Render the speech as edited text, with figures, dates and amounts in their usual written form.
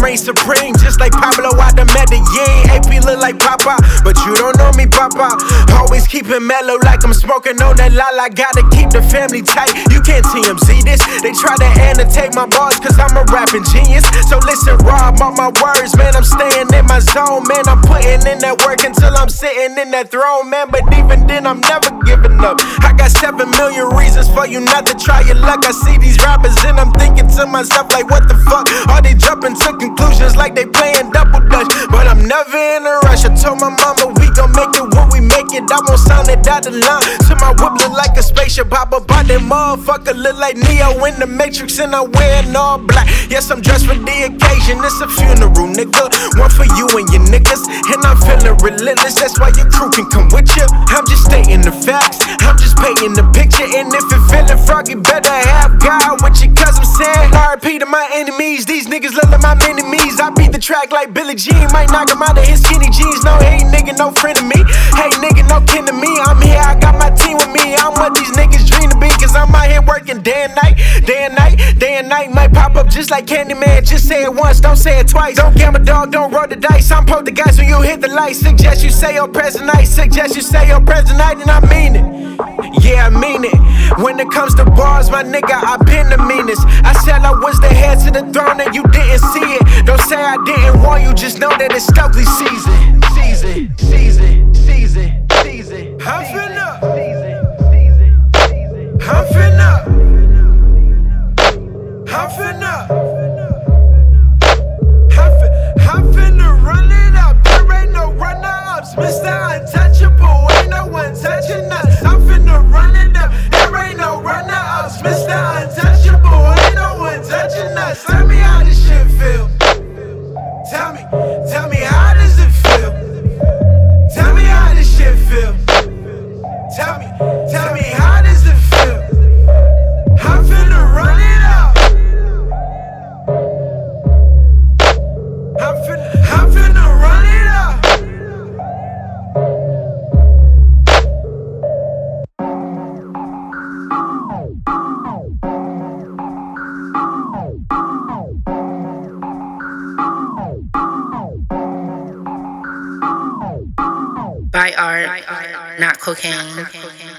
reign supreme, just like Pablo out the Medellin. AP look like Papa, but you don't know me, Papa. Always keep it mellow like I'm smoking on that lala. Gotta keep the family tight, you can't TMZ this. They try to annotate my bars cause I'm a rapping genius. So listen raw, mark my words, man, I'm staying in my zone. Man, I'm putting in that work until I'm sitting in that throne, man. But even then I'm never giving up. I got 7 million reasons for you not to try your luck. I see these rappers and I'm thinking to myself like, what the fuck? Are they jumping to conclusions like they playing double dutch? But I'm never in a rush. I told my mama we gon' make it when we make it. I won't sign it out the line. So my whip look like a spaceship. I bought that motherfucker look like Neo in the Matrix, and I'm wearing all black. Yes, I'm dressed for the occasion. It's a funeral, nigga. One for you and your niggas, and I'm feeling relentless. That's why your crew can come with you. I'm just stating the facts. I'm just painting the picture, and if you're feeling froggy, better have God with you, cause I'm saying R.I.P. to my enemies. These niggas look like my enemies. I beat the track like Billie Jean. Might knock him out of his skinny jeans. No hate, nigga, no friend of me. Hey, nigga, no kin to me. I'm here, I got my team with me. I'm what these niggas dream to be, cause I'm out here working day and night, day and night, day and night. Might pop up just like Candyman. Just say it once, don't say it twice. Don't gamble, dog, don't roll the dice. I'm poltergeist when you hit the light. Suggest you say your prayers tonight. Suggest you say your prayers tonight, and I mean it. Yeah, I mean it. When it comes to bars, my nigga, I been the meanest. I said I was the head to the throne and you didn't see it. Don't say I didn't warn you, just know that it's Stokely season. Season, season, season, season. I'm finna. I'm finna. I'm finna. I'm finna run it up. There ain't no runner-ups. Mr. Untouchable, ain't no one touching us. I'm finna run it up. There ain't no runner-ups. Mr. Untouchable, ain't no one touching us. Tell me how this shit feel. Tell me how does it feel? Tell me how this shit feel. Tell me how does it feel? I'm finna run it up. I'm finna run it up. By art, not cocaine.